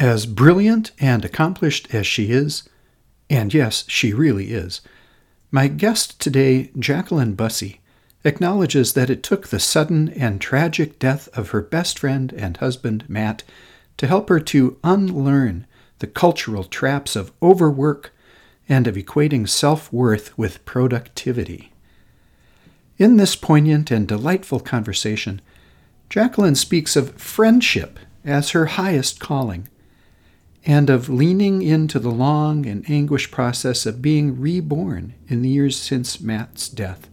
As brilliant and accomplished as she is, and yes, she really is, my guest today, Jacqueline Bussie, acknowledges that it took the sudden and tragic death of her best friend and husband, Matt, to help her to unlearn the cultural traps of overwork and of equating self-worth with productivity. In this poignant and delightful conversation, Jacqueline speaks of friendship as her highest calling, and of leaning into the long and anguish process of being reborn in the years since Matt's death.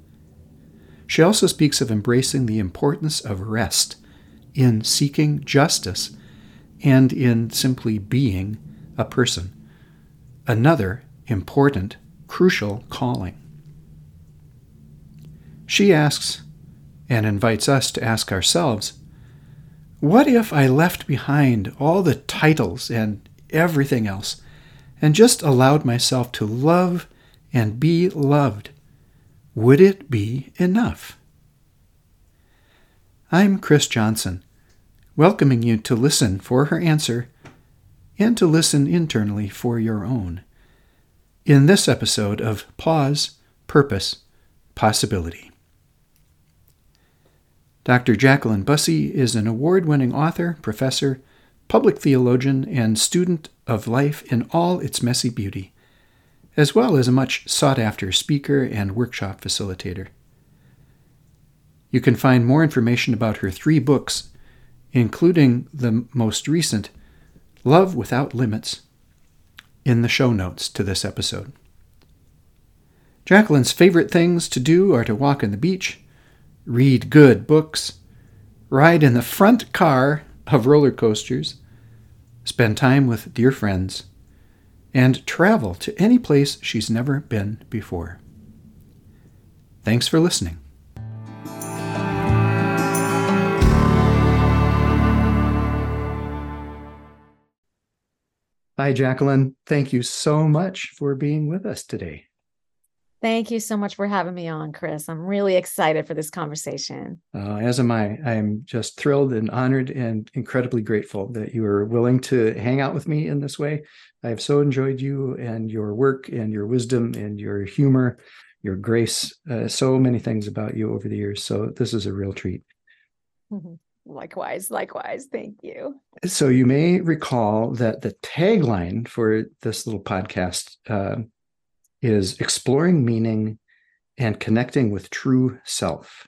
She also speaks of embracing the importance of rest in seeking justice and in simply being a person, another important, crucial calling. She asks, and invites us to ask ourselves, what if I left behind all the titles and everything else, and just allowed myself to love and be loved? Would it be enough? I'm Chris Johnson, welcoming you to listen for her answer and to listen internally for your own, in this episode of Pause, Purpose, Possibility. Dr. Jacqueline Bussie is an award-winning author, professor, public theologian, and student of life in all its messy beauty, as well as a much sought-after speaker and workshop facilitator. You can find more information about her 3 books, including the most recent, Love Without Limits, in the show notes to this episode. Jacqueline's favorite things to do are to walk on the beach, read good books, ride in the front car of roller coasters, spend time with dear friends, and travel to any place she's never been before. Thanks for listening. Hi, Jacqueline. Thank you so much for being with us today. Thank you so much for having me on, Chris. I'm really excited for this conversation. As am I. I'm just thrilled and honored and incredibly grateful that you are willing to hang out with me in this way. I have so enjoyed you and your work and your wisdom and your humor, your grace, so many things about you over the years. So this is a real treat. Likewise. Thank you. So you may recall that the tagline for this little podcast is exploring meaning and connecting with true self.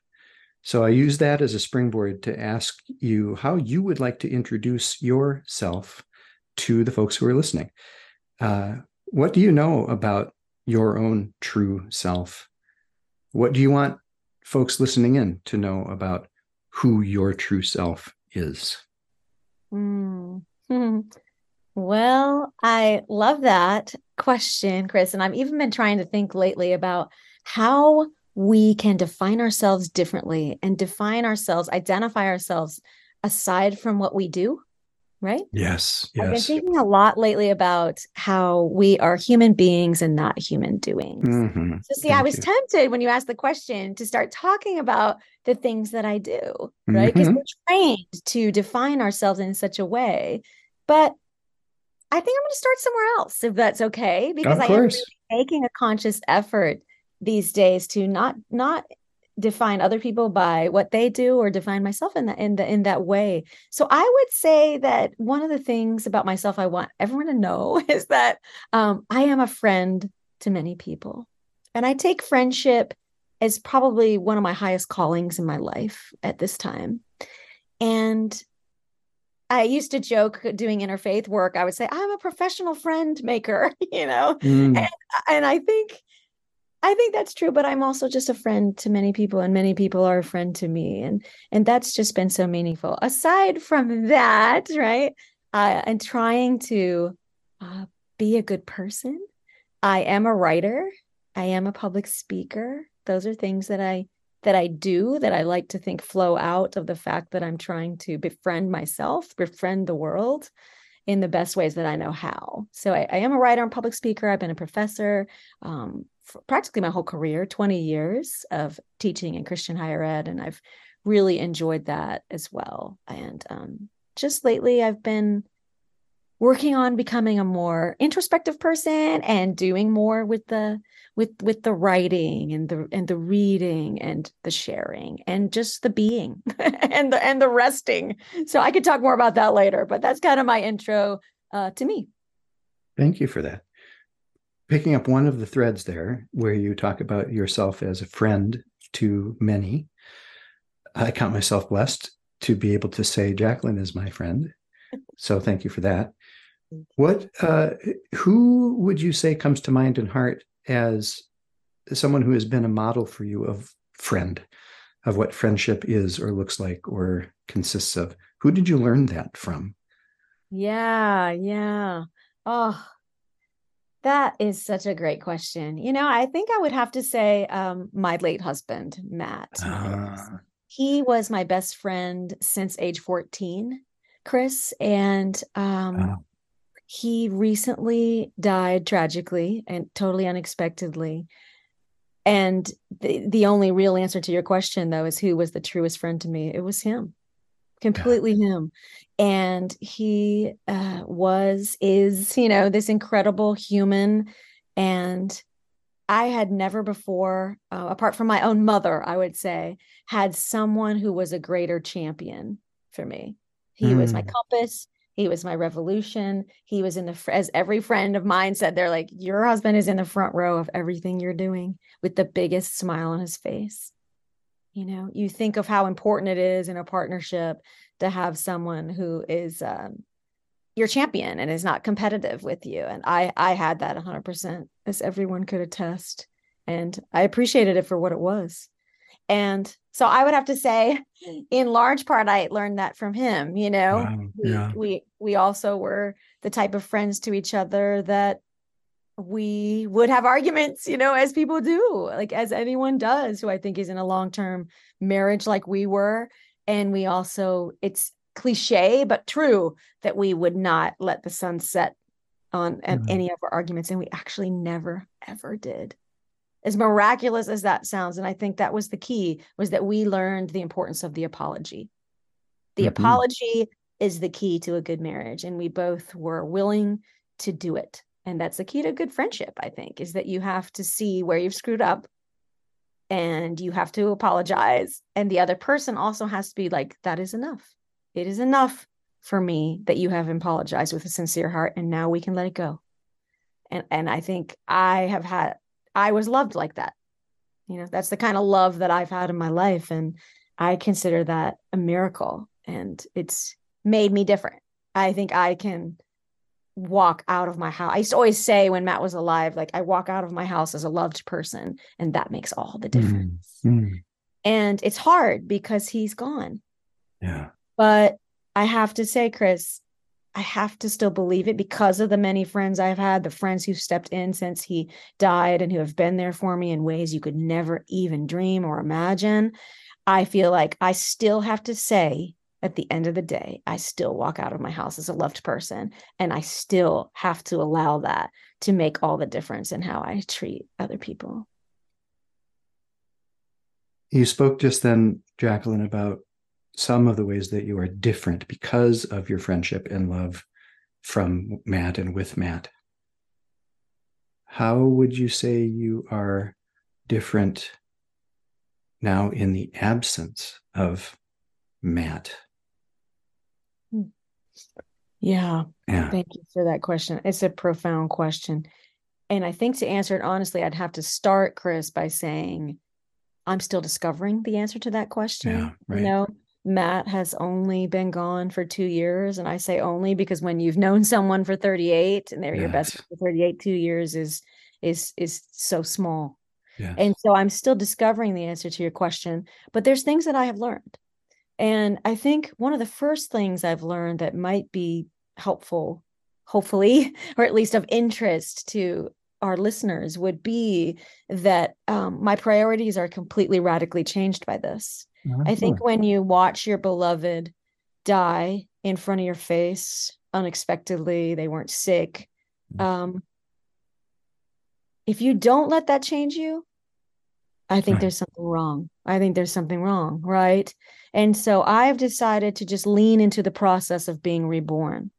So I use that as a springboard to ask you how you would like to introduce yourself to the folks who are listening. What do you know about your own true self? What do you want folks listening in to know about who your true self is? Well, I love that question, Chris. And I've even been trying to think lately about how we can define ourselves differently and identify ourselves aside from what we do, right? Yes. I've been thinking a lot lately about how we are human beings and not human doings. So I was tempted when you asked the question to start talking about the things that I do, right? Because we're trained to define ourselves in such a way. But I think I'm going to start somewhere else, if that's okay, because I am really making a conscious effort these days to not define other people by what they do or define myself in that way. So I would say that one of the things about myself I want everyone to know is that I am a friend to many people, and I take friendship as probably one of my highest callings in my life at this time. And I used to joke doing interfaith work. I would say, I'm a professional friend maker, and I think that's true, but I'm also just a friend to many people, and many people are a friend to me. And that's just been so meaningful. Aside from that, right, and trying to be a good person. I am a writer. I am a public speaker. Those are things that I do, that I like to think flow out of the fact that I'm trying to befriend myself, befriend the world in the best ways that I know how. So I am a writer and public speaker. I've been a professor for practically my whole career, 20 years of teaching in Christian higher ed. And I've really enjoyed that as well. And just lately I've been working on becoming a more introspective person and doing more with the writing and the reading and the sharing and just the being and the resting. So I could talk more about that later, but that's kind of my intro to me. Thank you for that. Picking up one of the threads there where you talk about yourself as a friend to many, I count myself blessed to be able to say Jacqueline is my friend. So thank you for that. Who would you say comes to mind and heart as someone who has been a model for you of what friendship is or looks like or consists of? Who did you learn that from? Yeah. Oh, that is such a great question. You know, I think I would have to say my late husband, Matt. He was my best friend since age 14, Chris. And he recently died tragically and totally unexpectedly. And the only real answer to your question, though, is who was the truest friend to me? It was him. Completely him. And he is this incredible human. And I had never before, apart from my own mother, I would say, had someone who was a greater champion for me. He was my compass. He was my revolution. He was as every friend of mine said, they're like, your husband is in the front row of everything you're doing with the biggest smile on his face. You know, you think of how important it is in a partnership to have someone who is your champion and is not competitive with you. And I had that 100%, as everyone could attest. And I appreciated it for what it was. And so I would have to say, in large part, I learned that from him. You know, we also were the type of friends to each other that we would have arguments, you know, as people do, like as anyone does, who I think is in a long-term marriage like we were. And we also, it's cliche, but true, that we would not let the sun set on any of our arguments. And we actually never, ever did. As miraculous as that sounds. And I think that was the key, was that we learned the importance of the apology. The apology is the key to a good marriage. And we both were willing to do it. And that's the key to good friendship, I think, is that you have to see where you've screwed up and you have to apologize. And the other person also has to be like, that is enough. It is enough for me that you have apologized with a sincere heart, and now we can let it go. And I think I was loved like that. You know, that's the kind of love that I've had in my life. And I consider that a miracle, and it's made me different. I think I can walk out of my house. I used to always say when Matt was alive, like, I walk out of my house as a loved person, and that makes all the difference. And it's hard because he's gone. Yeah. But I have to say, Chris, I have to still believe it because of the many friends I've had, the friends who've stepped in since he died and who have been there for me in ways you could never even dream or imagine. I feel like I still have to say, at the end of the day, I still walk out of my house as a loved person, and I still have to allow that to make all the difference in how I treat other people. You spoke just then, Jacqueline, about some of the ways that you are different because of your friendship and love from Matt and with Matt. How would you say you are different now in the absence of Matt? Yeah. Thank you for that question. It's a profound question. And I think to answer it honestly, I'd have to start, Chris, by saying I'm still discovering the answer to that question. Yeah, right. You know, Matt has only been gone for 2 years. And I say only because when you've known someone for 38 and they're your best friend for 38, 2 years is so small. Yeah. And so I'm still discovering the answer to your question, but there's things that I have learned. And I think one of the first things I've learned that might be helpful, hopefully, or at least of interest to our listeners, would be that my priorities are completely radically changed by this. I think when you watch your beloved die in front of your face unexpectedly, they weren't sick. If you don't let that change you, I think there's something wrong. Right? And so I've decided to just lean into the process of being reborn.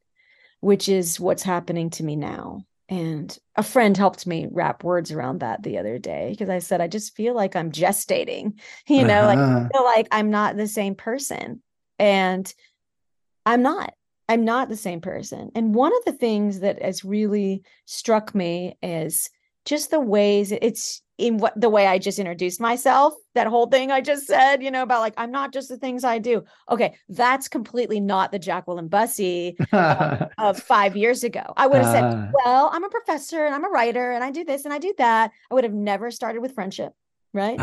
which is what's happening to me now. And a friend helped me wrap words around that the other day, because I said, I just feel like I'm gestating, you know, like, I feel like I'm not the same person. And I'm not the same person. And one of the things that has really struck me is just the ways it's in what the way I just introduced myself, that whole thing I just said, you know, about like, I'm not just the things I do. Okay. That's completely not the Jacqueline Bussie of 5 years ago. I would have said, well, I'm a professor and I'm a writer and I do this and I do that. I would have never started with friendship. Right.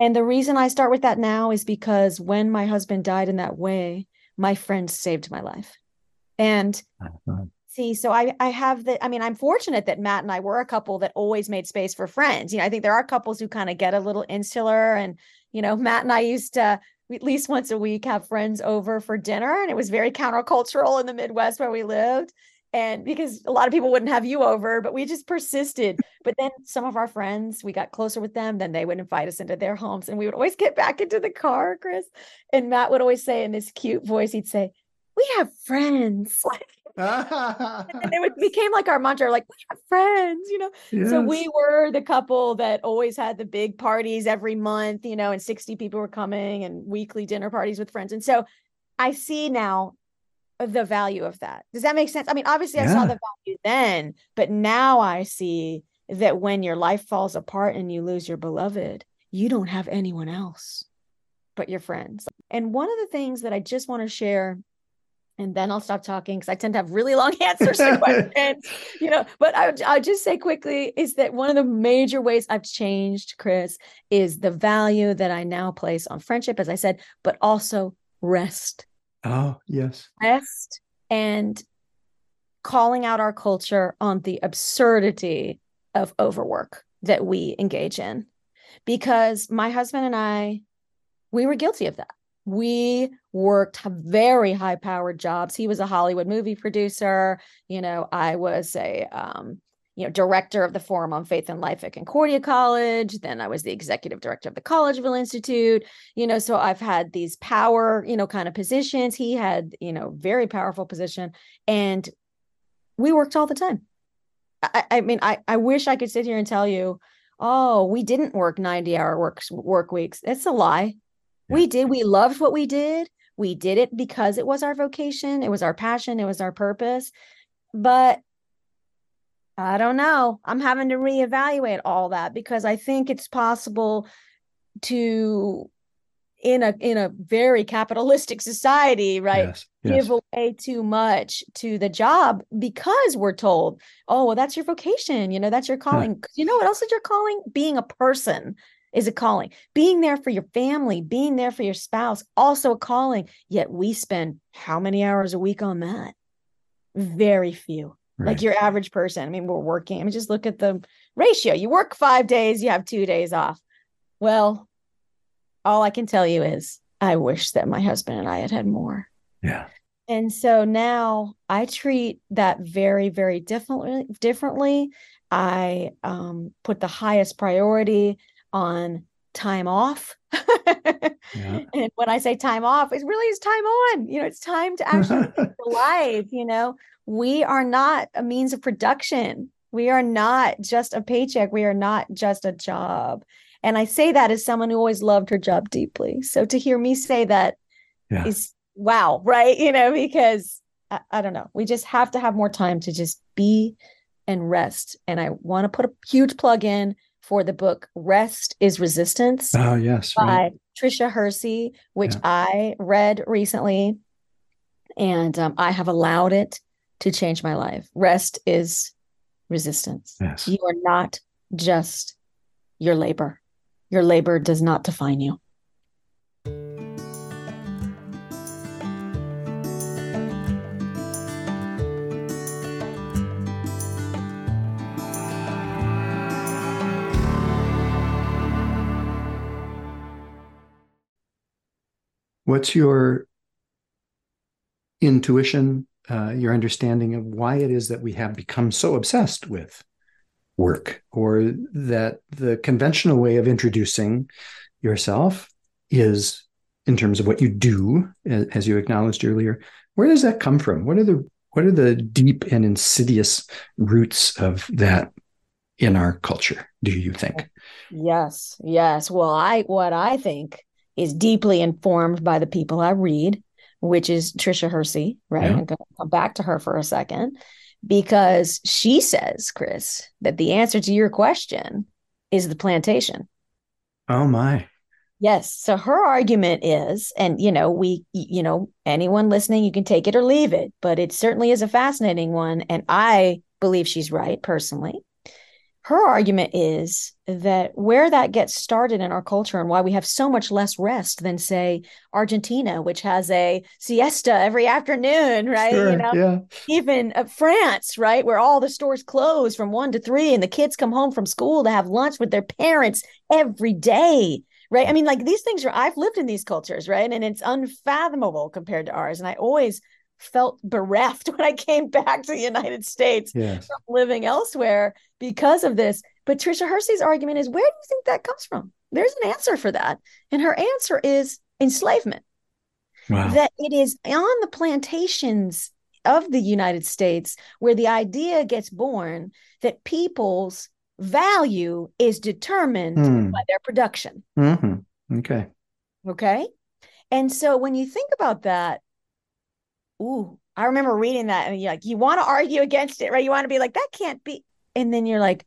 And the reason I start with that now is because when my husband died in that way, my friends saved my life. And see, so I have the, I mean, I'm fortunate that Matt and I were a couple that always made space for friends. You know, I think there are couples who kind of get a little insular, and, you know, Matt and I used to at least once a week have friends over for dinner, and it was very countercultural in the Midwest where we lived. And because a lot of people wouldn't have you over, but we just persisted. But then some of our friends, we got closer with them, then they would invite us into their homes. And we would always get back into the car, Chris. And Matt would always say in this cute voice, he'd say, we have friends. And it became like our mantra, like, we have friends, you know? Yes. So we were the couple that always had the big parties every month, you know, and 60 people were coming, and weekly dinner parties with friends. And so I see now the value of that. Does that make sense? I mean, obviously I saw the value then, but now I see that when your life falls apart and you lose your beloved, you don't have anyone else but your friends. And one of the things that I just want to share, and then I'll stop talking because I tend to have really long answers to questions, you know, but I'll just say quickly is that one of the major ways I've changed, Chris, is the value that I now place on friendship, as I said, but also rest. Oh, yes. Rest, and calling out our culture on the absurdity of overwork that we engage in. Because my husband and I, we were guilty of that. We worked very high-powered jobs. He was a Hollywood movie producer. You know, I was a director of the Forum on Faith and Life at Concordia College. Then I was the executive director of the Collegeville Institute, you know, so I've had these power, you know, kind of positions. He had, you know, very powerful position, and we worked all the time. I mean, I wish I could sit here and tell you, oh, we didn't work 90-hour work weeks. That's a lie. Yeah. We did. We loved what we did. We did it because it was our vocation. It was our passion. It was our purpose. But I don't know. I'm having to reevaluate all that, because I think it's possible to, in a very capitalistic society, right? Yes, yes. Give away too much to the job, because we're told, oh, well, that's your vocation. You know, that's your calling. Huh. You know what else is your calling? Being a person is a calling. Being there for your family, being there for your spouse, also a calling. Yet we spend how many hours a week on that? Very few. Like your average person. I mean, we're working. I mean, just look at the ratio. You work 5 days, you have 2 days off. Well, all I can tell you is I wish that my husband and I had more. Yeah. And so now I treat that very, very differently. I put the highest priority on time off. Yeah. And when I say time off, it really is time on. You know, it's time to actually live life, you know. We are not a means of production. We are not just a paycheck. We are not just a job. And I say that as someone who always loved her job deeply. So to hear me say that is wow, right? You know, because I don't know. We just have to have more time to just be and rest. And I want to put a huge plug in for the book Rest is Resistance by Tricia Hersey, which I read recently. And I have allowed it to change my life. Rest is resistance. Yes. You are not just your labor. Your labor does not define you. What's your intuition? Your understanding of why it is that we have become so obsessed with work, or that the conventional way of introducing yourself is in terms of what you do, as you acknowledged earlier. Where does that come from? What are the What are the deep and insidious roots of that in our culture, do you think? Yes, yes. Well, what I think is deeply informed by the people I read, which is Tricia Hersey, right? Yeah. I'm going to come back to her for a second, because she says, Chris, that the answer to your question is the plantation. Oh, my. Yes. So her argument is, and, anyone listening, you can take it or leave it, but it certainly is a fascinating one. And I believe she's right, personally. Her argument is that where that gets started in our culture and why we have so much less rest than, say, Argentina, which has a siesta every afternoon, right? Sure, yeah. Even France, right, where all the stores close from 1 to 3 and the kids come home from school to have lunch with their parents every day. Right. I mean, like, these things are, I've lived in these cultures, right? And it's unfathomable compared to ours. And I always felt bereft when I came back to the United States from living elsewhere because of this. But Tricia Hersey's argument is, where do you think that comes from? There's an answer for that. And her answer is enslavement. Wow. That it is on the plantations of the United States where the idea gets born that people's value is determined by their production. Mm-hmm. Okay. And so when you think about that, I remember reading that and you're like, you want to argue against it, right? You want to be like, that can't be. And then you're like,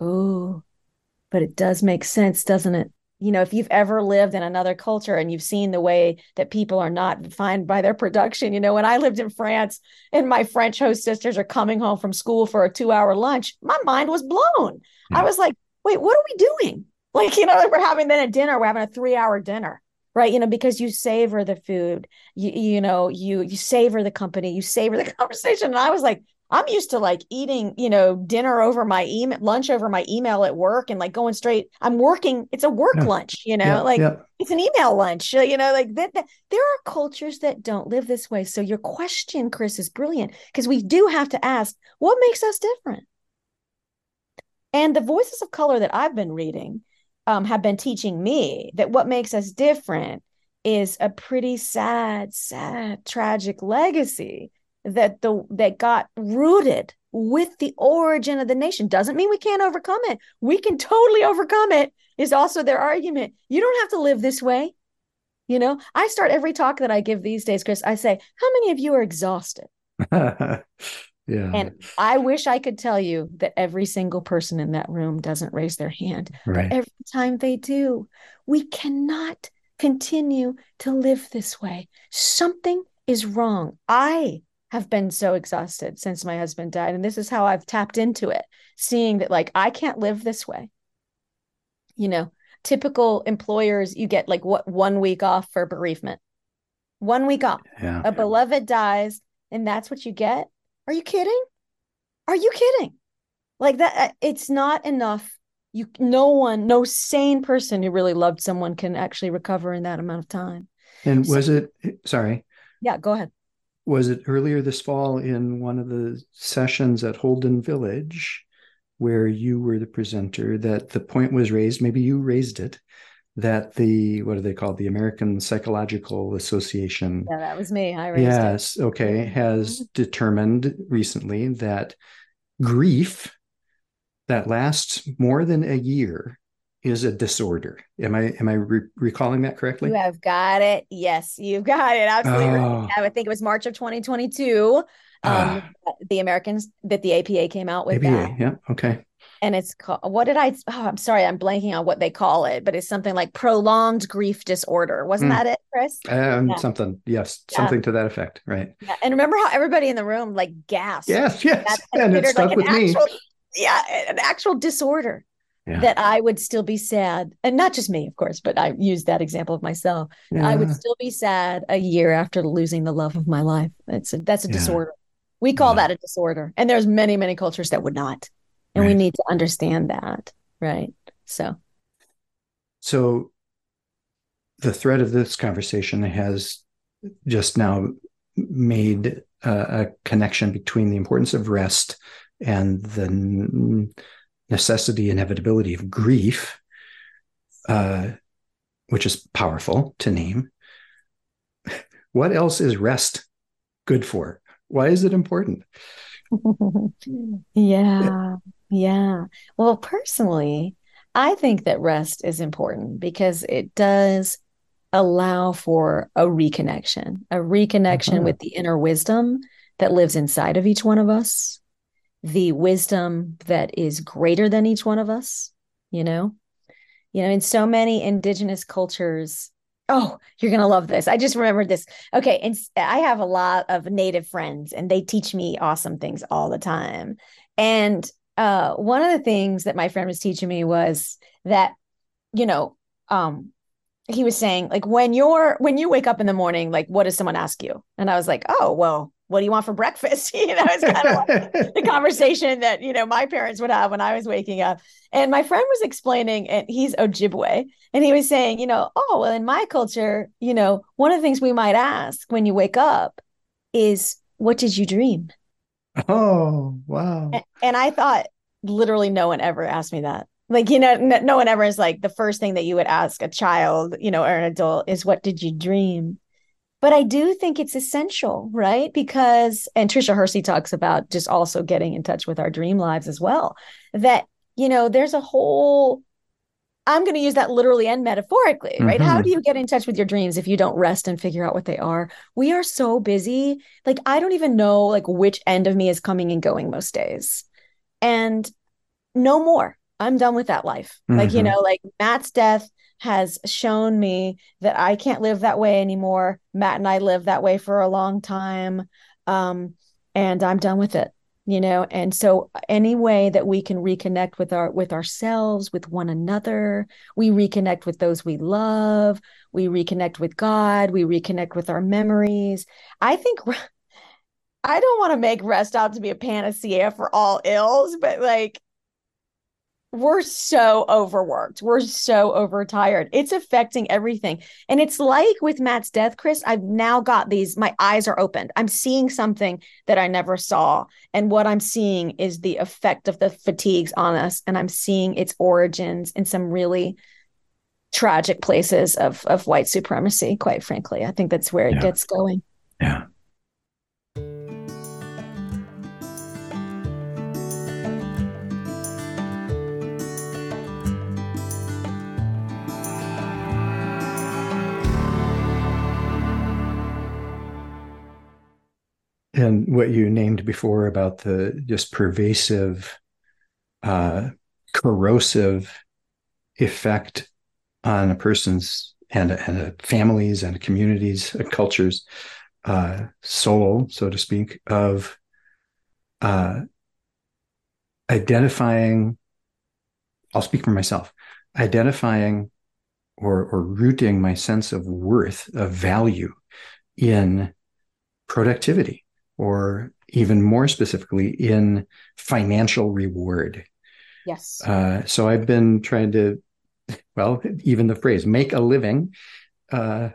but it does make sense, doesn't it? If you've ever lived in another culture and you've seen the way that people are not defined by their production, when I lived in France and my French host sisters are coming home from school for a 2-hour lunch, my mind was blown. Yeah. I was like, wait, what are we doing? Like, we're having a 3-hour dinner, right? Because you savor the food, you savor the company, you savor the conversation. And I was like, I'm used to like eating, dinner over my email, lunch over my email at work, and like going straight. I'm working. It's a work lunch, It's an email lunch, there are cultures that don't live this way. So your question, Chris, is brilliant, because we do have to ask, what makes us different? And the voices of color that I've been reading have been teaching me that what makes us different is a pretty sad, tragic legacy that got rooted with the origin of the nation. Doesn't mean we can't overcome it. We can totally overcome it, is also their argument. You don't have to live this way. I start every talk that I give these days, Chris, I say, how many of you are exhausted? Yeah. And I wish I could tell you that every single person in that room doesn't raise their hand. Right. But every time they do, we cannot continue to live this way. Something is wrong. I have been so exhausted since my husband died. And this is how I've tapped into it, seeing that, like, I can't live this way. Typical employers, you get like what, 1 week off for bereavement, 1 week off, a beloved dies, and that's what you get. Are you kidding? Like that, it's not enough. No sane person who really loved someone can actually recover in that amount of time. And sorry. Yeah, go ahead. Was it earlier this fall in one of the sessions at Holden Village where you were the presenter that the point was raised, maybe you raised it, that the American Psychological Association. Yeah, that was me. I raised it. Yes. Okay. Has determined recently that grief that lasts more than a year is a disorder. Am I recalling that correctly? You have got it. Yes, you've got it. Absolutely. Oh. I think it was March of 2022. The APA came out with that. Yeah. Okay. And it's called, I'm sorry, I'm blanking on what they call it, but it's something like prolonged grief disorder. Wasn't that it, Chris? Something. Yes. Yeah. Something to that effect. Right. Yeah. And remember how everybody in the room like gasped. Yes. That's and it stuck with me. Yeah. An actual disorder. Yeah. That I would still be sad, and not just me, of course, but I used that example of myself. Yeah. I would still be sad a year after losing the love of my life. That's a disorder. We call that a disorder. And there's many, many cultures that would not. And we need to understand that. Right. So the thread of this conversation has just now made a connection between the importance of rest and the necessity, inevitability of grief, which is powerful to name. What else is rest good for? Why is it important? Yeah. Well, personally, I think that rest is important because it does allow for a reconnection with the inner wisdom that lives inside of each one of us, the wisdom that is greater than each one of us, you know, in so many indigenous cultures. Oh, you're going to love this. I just remembered this. Okay. And I have a lot of Native friends and they teach me awesome things all the time. And one of the things that my friend was teaching me was that, he was saying, like, when you wake up in the morning, like, what does someone ask you? And I was like, oh, well, what do you want for breakfast? It's kind of like the conversation that, my parents would have when I was waking up. And my friend was explaining, and he's Ojibwe, and he was saying, oh, well, in my culture, one of the things we might ask when you wake up is, what did you dream? Oh, wow. And I thought literally no one ever asked me that. Like, no one ever is like, the first thing that you would ask a child, or an adult is, what did you dream? But I do think it's essential, right? Because, and Tricia Hersey talks about just also getting in touch with our dream lives as well, that, there's a whole, I'm going to use that literally and metaphorically, right? Mm-hmm. How do you get in touch with your dreams if you don't rest and figure out what they are? We are so busy. Like, I don't even know which end of me is coming and going most days. And no more. I'm done with that life. Mm-hmm. Matt's death has shown me that I can't live that way anymore. Matt and I lived that way for a long time. And I'm done with it, and so any way that we can reconnect with ourselves, with one another, we reconnect with those we love, we reconnect with God, we reconnect with our memories. I think I don't want to make rest out to be a panacea for all ills, but we're so overworked. We're so overtired. It's affecting everything. And it's like with Matt's death, Chris, I've now got my eyes are opened. I'm seeing something that I never saw. And what I'm seeing is the effect of the fatigues on us. And I'm seeing its origins in some really tragic places of white supremacy, quite frankly. I think that's where it gets going. Yeah. And what you named before about the just pervasive, corrosive effect on a person's and a family's and a community's, a culture's soul, so to speak, of identifying, I'll speak for myself, identifying or rooting my sense of worth, of value in productivity, or even more specifically in financial reward. Yes. So I've been trying to, even the phrase, make a living for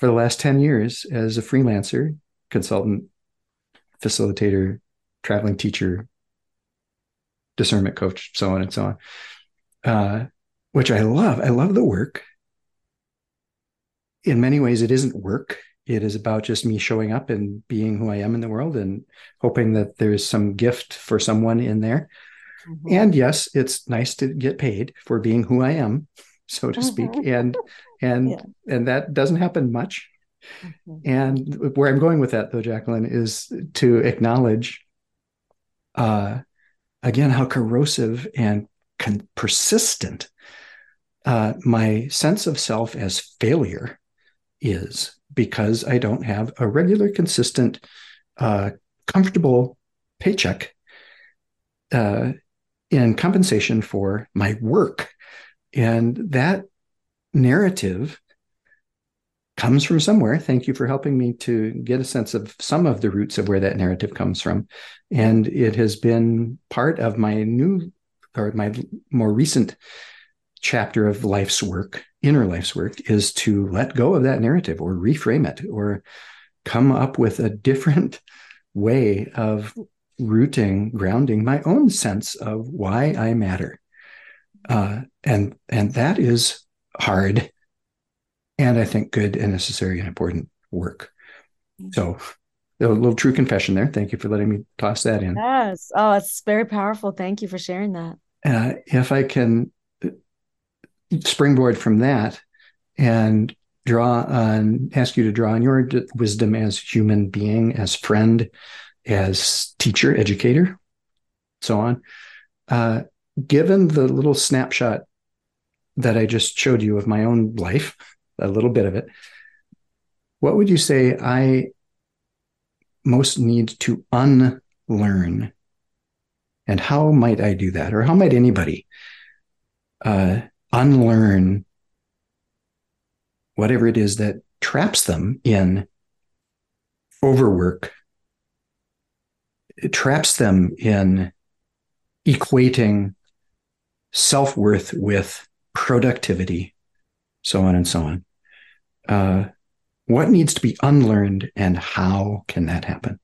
the last 10 years as a freelancer, consultant, facilitator, traveling teacher, discernment coach, so on and so on, which I love. I love the work. In many ways, it isn't work. It is about just me showing up and being who I am in the world and hoping that there is some gift for someone in there. Mm-hmm. And yes, it's nice to get paid for being who I am, so to speak. And that doesn't happen much. Mm-hmm. And where I'm going with that, though, Jacqueline, is to acknowledge, again, how corrosive and persistent my sense of self as failure is. Because I don't have a regular, consistent, comfortable paycheck in compensation for my work. And that narrative comes from somewhere. Thank you for helping me to get a sense of some of the roots of where that narrative comes from. And it has been part of my more recent chapter of life's work, inner life's work, is to let go of that narrative or reframe it or come up with a different way of rooting, grounding my own sense of why I matter. And that is hard and I think good and necessary and important work. So A little true confession there. Thank you for letting me toss that in. Yes. Oh, it's very powerful. Thank you for sharing that. If I can springboard from that and ask you to draw on your wisdom as human being, as friend, as teacher, educator, so on. Given the little snapshot that I just showed you of my own life, a little bit of it, what would you say I most need to unlearn? And how might I do that? Or how might anybody unlearn whatever it is that traps them in overwork? It traps them in equating self-worth with productivity, so on and so on. What needs to be unlearned, and how can that happen?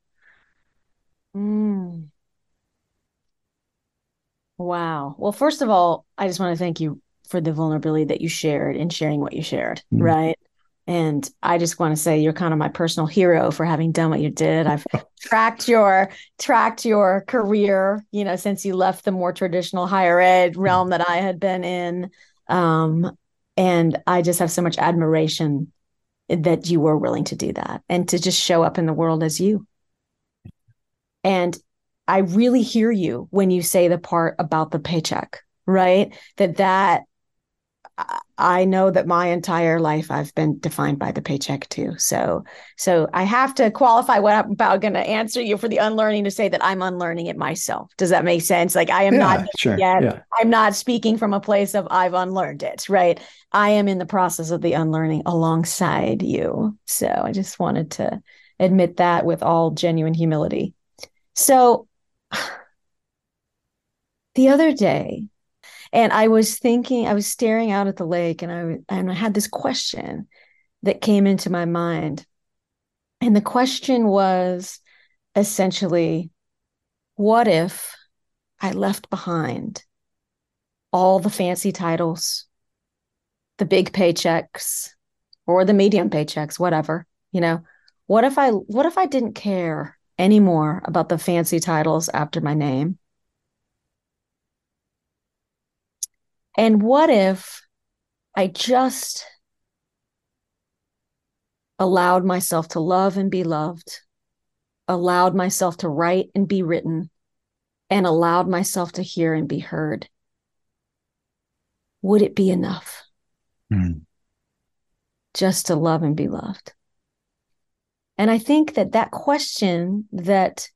Wow. Well, first of all, I just want to thank you for the vulnerability that you shared and sharing what you shared, right? And I just want to say you're kind of my personal hero for having done what you did. I've tracked your career, since you left the more traditional higher ed realm that I had been in. And I just have so much admiration that you were willing to do that and to just show up in the world as you. And I really hear you when you say the part about the paycheck, right? That I know that my entire life I've been defined by the paycheck too. So I have to qualify what I'm about going to answer you for the unlearning to say that I'm unlearning it myself. Does that make sense? Like I am not sure, yet. Yeah. I'm not speaking from a place of I've unlearned it, right? I am in the process of the unlearning alongside you. So I just wanted to admit that with all genuine humility. So the other day, and I was staring out at the lake, and I had this question that came into my mind. And the question was essentially, what if I left behind all the fancy titles, the big paychecks, or the medium paychecks, whatever, what if I didn't care anymore about the fancy titles after my name? And what if I just allowed myself to love and be loved, allowed myself to write and be written, and allowed myself to hear and be heard? Would it be enough just to love and be loved? And I think that question that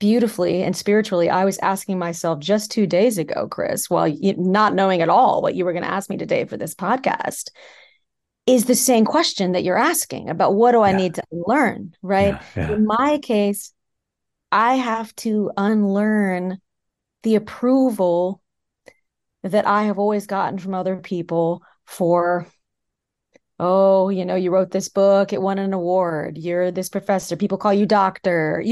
beautifully and spiritually I was asking myself just 2 days ago, Chris, while not knowing at all what you were going to ask me today for this podcast, is the same question that you're asking about what do I need to unlearn, right? Yeah. In my case, I have to unlearn the approval that I have always gotten from other people for, oh, you wrote this book, it won an award, you're this professor, people call you doctor,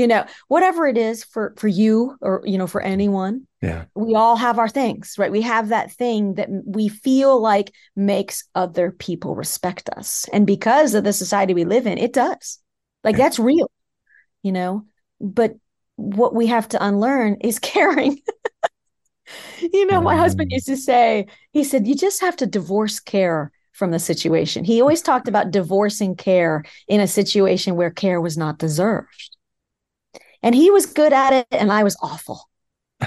whatever it is for you or, for anyone. Yeah. We all have our things, right? We have that thing that we feel like makes other people respect us. And because of the society we live in, it does. Like that's real, but what we have to unlearn is caring. My husband used to say, he said, you just have to divorce care from the situation. He always talked about divorcing care in a situation where care was not deserved. And he was good at it, and I was awful.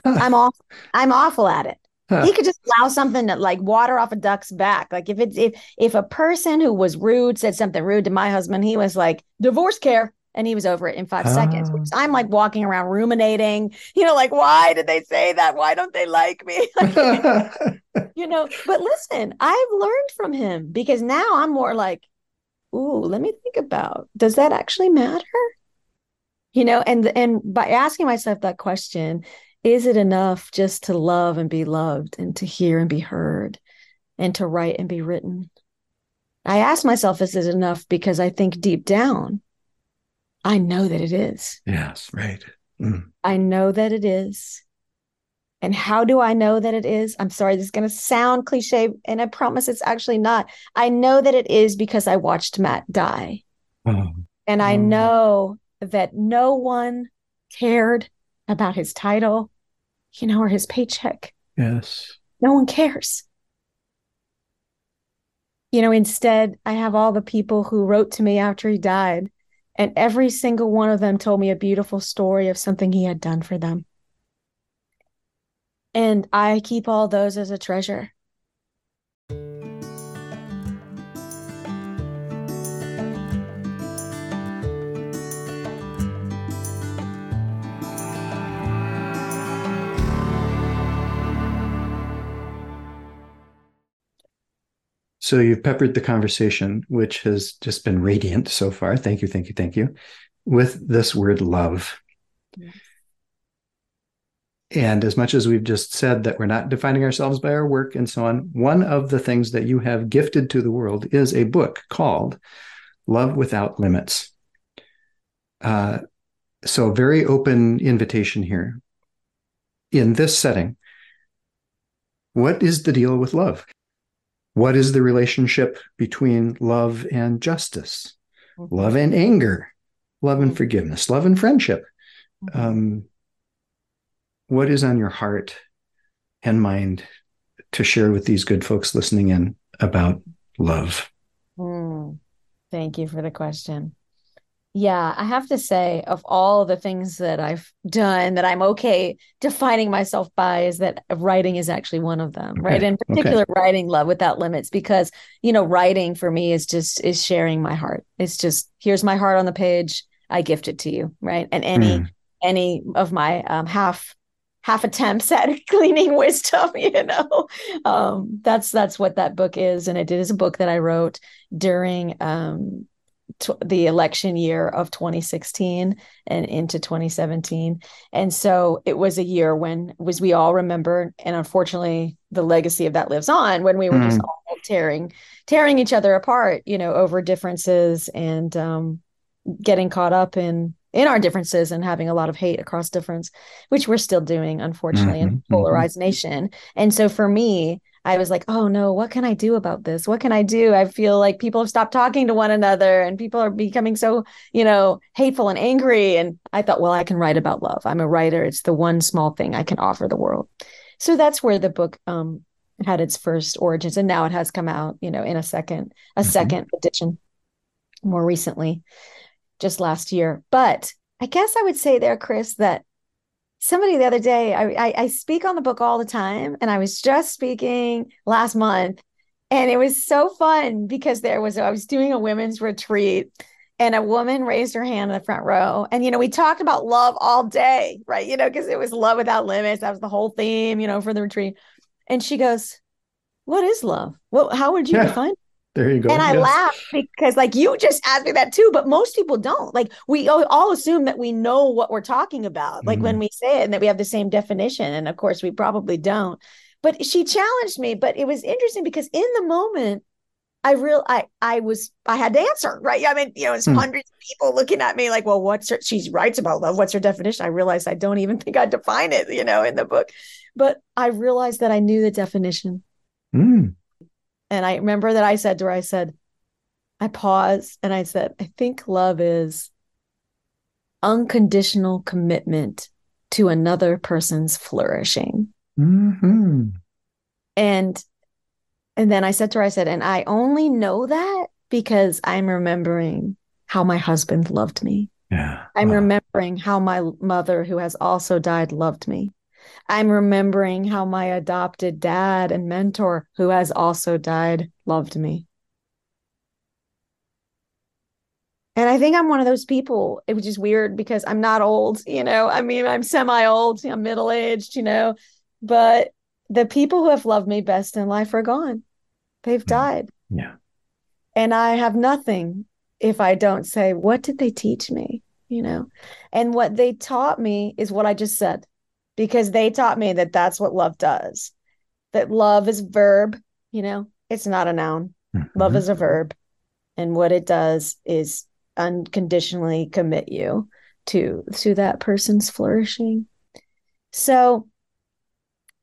I'm awful at it. He could just allow something to like water off a duck's back. Like if a person who was rude said something rude to my husband, he was like, divorce care. And he was over it in 5 seconds. I'm like walking around ruminating, like, why did they say that? Why don't they like me? But listen, I've learned from him because now I'm more like, ooh, let me think about, does that actually matter? And by asking myself that question, is it enough just to love and be loved and to hear and be heard and to write and be written? I ask myself, is it enough? Because I think deep down, I know that it is. Yes, right. I know that it is. And how do I know that it is? I'm sorry, this is going to sound cliche, and I promise it's actually not. I know that it is because I watched Matt die. And I know that no one cared about his title, you know, or his paycheck. Yes. No one cares. You know, instead, I have all the people who wrote to me after he died, and every single one of them told me a beautiful story of something he had done for them. And I keep all those as a treasure. So you've peppered the conversation, which has just been radiant so far. Thank you, thank you, thank you. With this word love. Yes. And as much as we've just said that we're not defining ourselves by our work and so on, one of the things that you have gifted to the world is a book called Love Without Limits. So very open invitation here. In this setting, what is the deal with love? What is the relationship between love and justice, love and anger, love and forgiveness, love and friendship? What is on your heart and mind to share with these good folks listening in about love? Thank you for the question. Yeah, I have to say, of all the things that I've done that I'm okay defining myself by, is that writing is actually one of them, okay. Right? In particular, okay. Writing Love Without Limits, because, you know, writing for me is sharing my heart. It's just, here's my heart on the page. I gift it to you, right? And any of my half attempts at gleaning wisdom, you know, that's what that book is. And it is a book that I wrote during the election year of 2016 and into 2017. And so it was a year when we all remember, and unfortunately the legacy of that lives on, when we were just all tearing each other apart, you know, over differences and getting caught up in our differences and having a lot of hate across difference, which we're still doing, unfortunately, in a polarized nation. And so for me, I was like, oh no, what can I do about this? What can I do? I feel like people have stopped talking to one another and people are becoming so, you know, hateful and angry. And I thought, well, I can write about love. I'm a writer. It's the one small thing I can offer the world. So that's where the book had its first origins. And now it has come out, you know, in a second edition more recently, just last year. But I guess I would say there, Chris, that somebody the other day, I speak on the book all the time, and I was just speaking last month, and it was so fun because I was doing a women's retreat, and a woman raised her hand in the front row. And, you know, we talked about love all day, right? You know, because it was Love Without Limits. That was the whole theme, you know, for the retreat. And she goes, what is love? Well, how would you define it? There you go. And I laugh because, like, you just asked me that too, but most people don't. Like, we all assume that we know what we're talking about, like when we say it, and that we have the same definition. And of course we probably don't, but she challenged me. But it was interesting because in the moment I had to answer, right? I mean, you know, it's hundreds of people looking at me like, well, she writes about love. What's her definition? I realized I don't even think I define it, you know, in the book, but I realized that I knew the definition. And I remember that I said to her, I paused and I said, I think love is unconditional commitment to another person's flourishing. And then I said to her, and I only know that because I'm remembering how my husband loved me. Yeah. I'm remembering how my mother, who has also died, loved me. I'm remembering how my adopted dad and mentor, who has also died, loved me. And I think I'm one of those people. It was just weird because I'm not old, you know, I mean, I'm semi-old, I'm middle-aged, you know, but the people who have loved me best in life are gone. They've died. Yeah. And I have nothing if I don't say, what did they teach me? You know, and what they taught me is what I just said. Because they taught me that that's what love does, that love is a verb, you know, it's not a noun. Love is a verb. And what it does is unconditionally commit you to that person's flourishing. So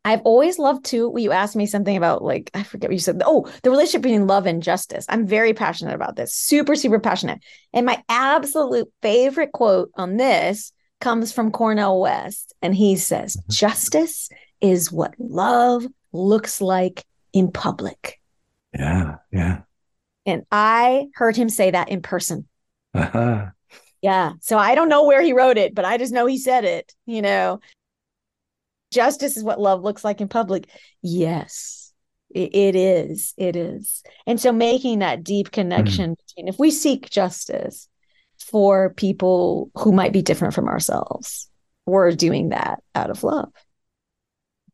I've always loved too, you asked me something about, like, I forget what you said. Oh, the relationship between love and justice. I'm very passionate about this, super, super passionate. And my absolute favorite quote on this comes from Cornel West. And he says, justice is what love looks like in public. Yeah, yeah. And I heard him say that in person. Uh-huh. Yeah. So I don't know where he wrote it, but I just know he said it, you know. Justice is what love looks like in public. Yes, it is. It is. And so making that deep connection between, if we seek justice for people who might be different from ourselves, we're doing that out of love.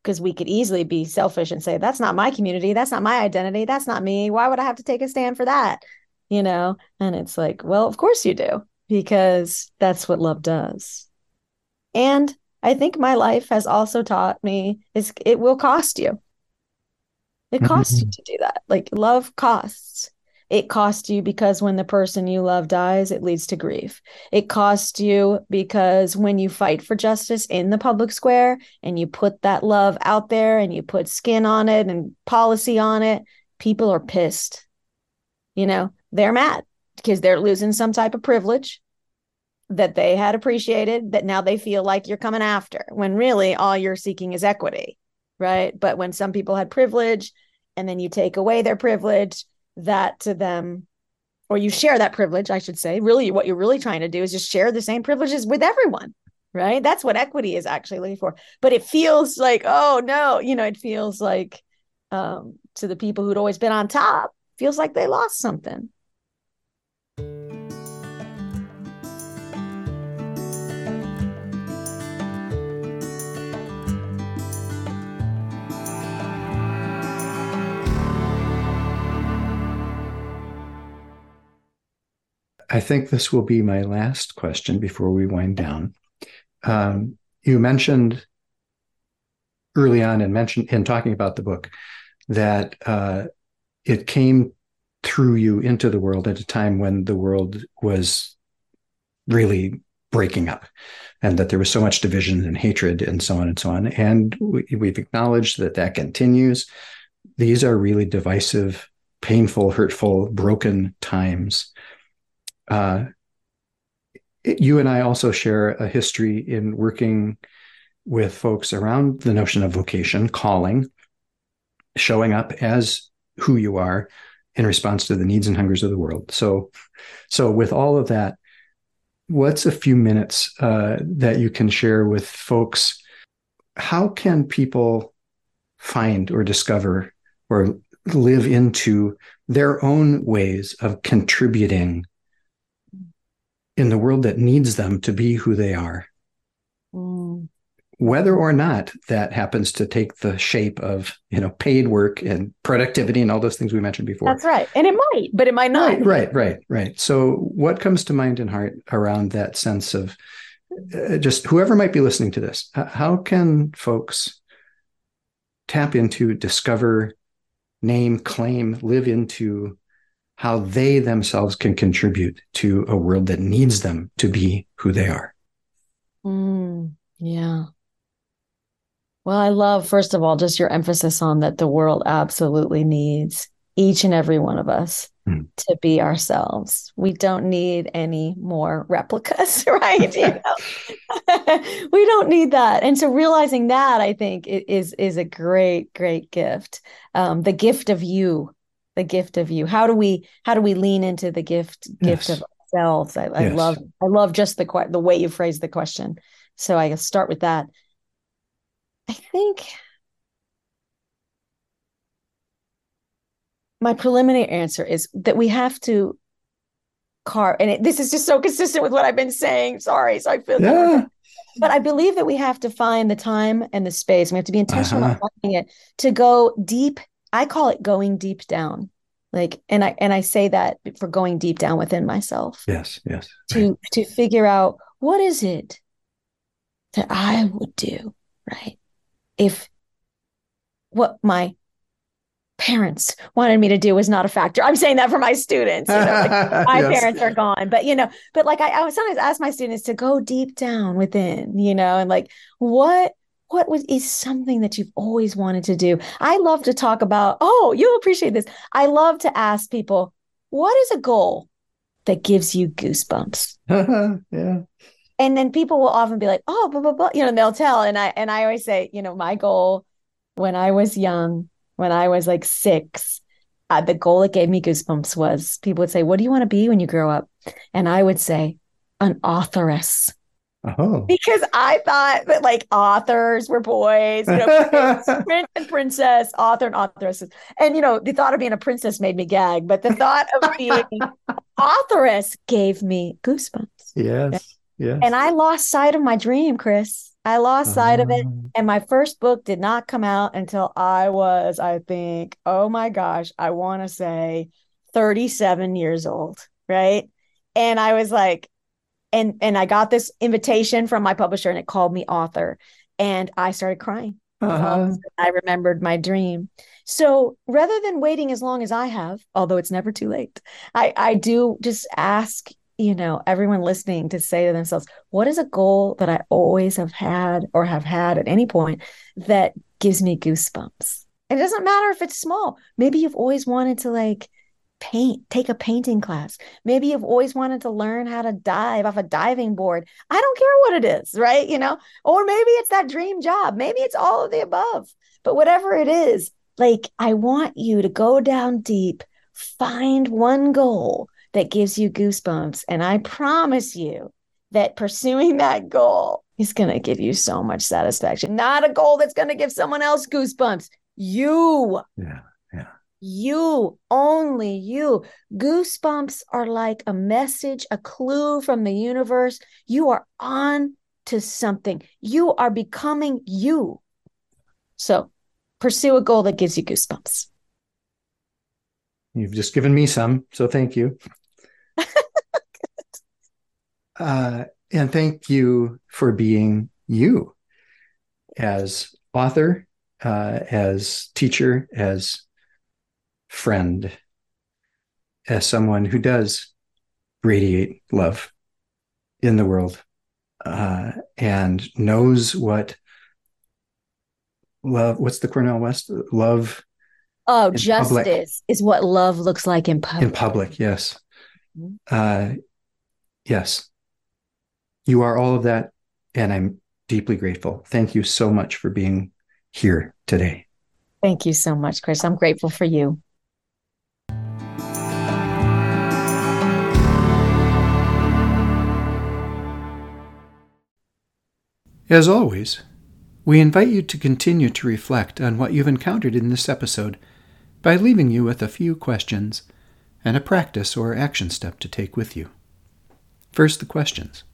Because we could easily be selfish and say, that's not my community. That's not my identity. That's not me. Why would I have to take a stand for that? You know? And it's like, well, of course you do, because that's what love does. And I think my life has also taught me is it will cost you. It costs you to do that. Like, love costs. It costs you because when the person you love dies, it leads to grief. It costs you because when you fight for justice in the public square and you put that love out there and you put skin on it and policy on it, people are pissed. You know, they're mad because they're losing some type of privilege that they had appreciated, that now they feel like you're coming after, when really all you're seeking is equity, right? But when some people had privilege and then you take away their privilege, that to them, or you share that privilege, I should say, really what you're really trying to do is just share the same privileges with everyone, right? That's what equity is actually looking for. But it feels like, oh no, you know, it feels like to the people who'd always been on top, feels like they lost something. I think this will be my last question before we wind down. You mentioned early on in talking about the book that it came through you into the world at a time when the world was really breaking up and that there was so much division and hatred and so on and so on. And we've acknowledged that continues. These are really divisive, painful, hurtful, broken times. You and I also share a history in working with folks around the notion of vocation, calling, showing up as who you are in response to the needs and hungers of the world. So with all of that, what's a few minutes that you can share with folks? How can people find or discover or live into their own ways of contributing in the world that needs them to be who they are, whether or not that happens to take the shape of, you know, paid work and productivity and all those things we mentioned before? That's right. And it might, but it might not. Right. So what comes to mind and heart around that sense of just whoever might be listening to this, how can folks tap into, discover, name, claim, live into how they themselves can contribute to a world that needs them to be who they are? Yeah. Well, I love, first of all, just your emphasis on that the world absolutely needs each and every one of us to be ourselves. We don't need any more replicas, right? You know? We don't need that. And so realizing that, I think, is a great, great gift. The gift of you. The gift of you. How do we lean into the gift of ourselves? I love just the way you phrased the question. So I start with that. I think my preliminary answer is that we have to carve, and this is just so consistent with what I've been saying. Sorry, so I feel that. But I believe that we have to find the time and the space. We have to be intentional about finding it to go deep. I call it going deep down, like, and I say that for going deep down within myself. Yes. To figure out what is it that I would do, right? If what my parents wanted me to do was not a factor. I'm saying that for my students. You know, like my parents are gone, but you know, but like I sometimes ask my students to go deep down within, you know, and like, what what is something that you've always wanted to do? I love to talk about, oh, you'll appreciate this. I love to ask people, what is a goal that gives you goosebumps? Yeah. And then people will often be like, oh, blah, blah, blah. You know, they'll tell. And I always say, you know, my goal when I was young, when I was like 6, the goal that gave me goosebumps was people would say, what do you want to be when you grow up? And I would say, an authoress. Oh. Because I thought that like authors were boys, you know, prince and princess, author and authoresses. And, you know, the thought of being a princess made me gag, but the thought of being an authoress gave me goosebumps. Yes. Yes. And I lost sight of my dream, Chris. I lost sight of it. And my first book did not come out until I was, I think, oh my gosh, I want to say 37 years old. Right. And I was like, and I got this invitation from my publisher and it called me author. And I started crying. I remembered my dream. So rather than waiting as long as I have, although it's never too late, I do just ask, you know, everyone listening to say to themselves, what is a goal that I always have had or have had at any point that gives me goosebumps? And it doesn't matter if it's small. Maybe you've always wanted to like paint, take a painting class. Maybe you've always wanted to learn how to dive off a diving board. I don't care what it is, right? You know, or maybe it's that dream job. Maybe it's all of the above, but whatever it is, like, I want you to go down deep, find one goal that gives you goosebumps. And I promise you that pursuing that goal is going to give you so much satisfaction. Not a goal that's going to give someone else goosebumps. You. Yeah. Yeah. You. Only you. Goosebumps are like a message, a clue from the universe. You are on to something. You are becoming you. So pursue a goal that gives you goosebumps. You've just given me some, so thank you. And thank you for being you as author, as teacher, as friend, as someone who does radiate love in the world, and knows what love, what's the Cornel West love? Oh, justice is what love looks like in public. In public, yes. Yes. You are all of that, and I'm deeply grateful. Thank you so much for being here today. Thank you so much, Chris. I'm grateful for you. As always, we invite you to continue to reflect on what you've encountered in this episode by leaving you with a few questions and a practice or action step to take with you. First, the questions.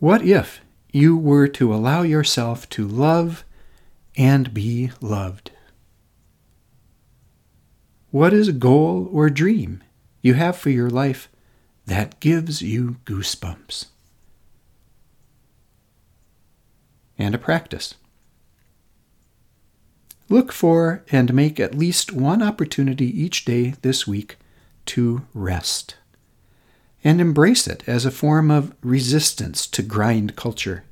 What if you were to allow yourself to love and be loved? What is a goal or dream you have for your life that gives you goosebumps? And a practice. Look for and make at least one opportunity each day this week to rest, and embrace it as a form of resistance to grind culture,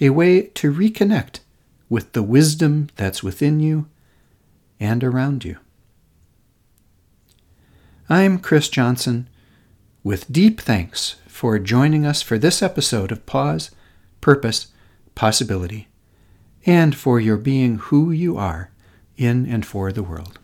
a way to reconnect with the wisdom that's within you and around you. I'm Chris Johnson, with deep thanks for joining us for this episode of Pause, Purpose, Possibility, and for your being who you are in and for the world.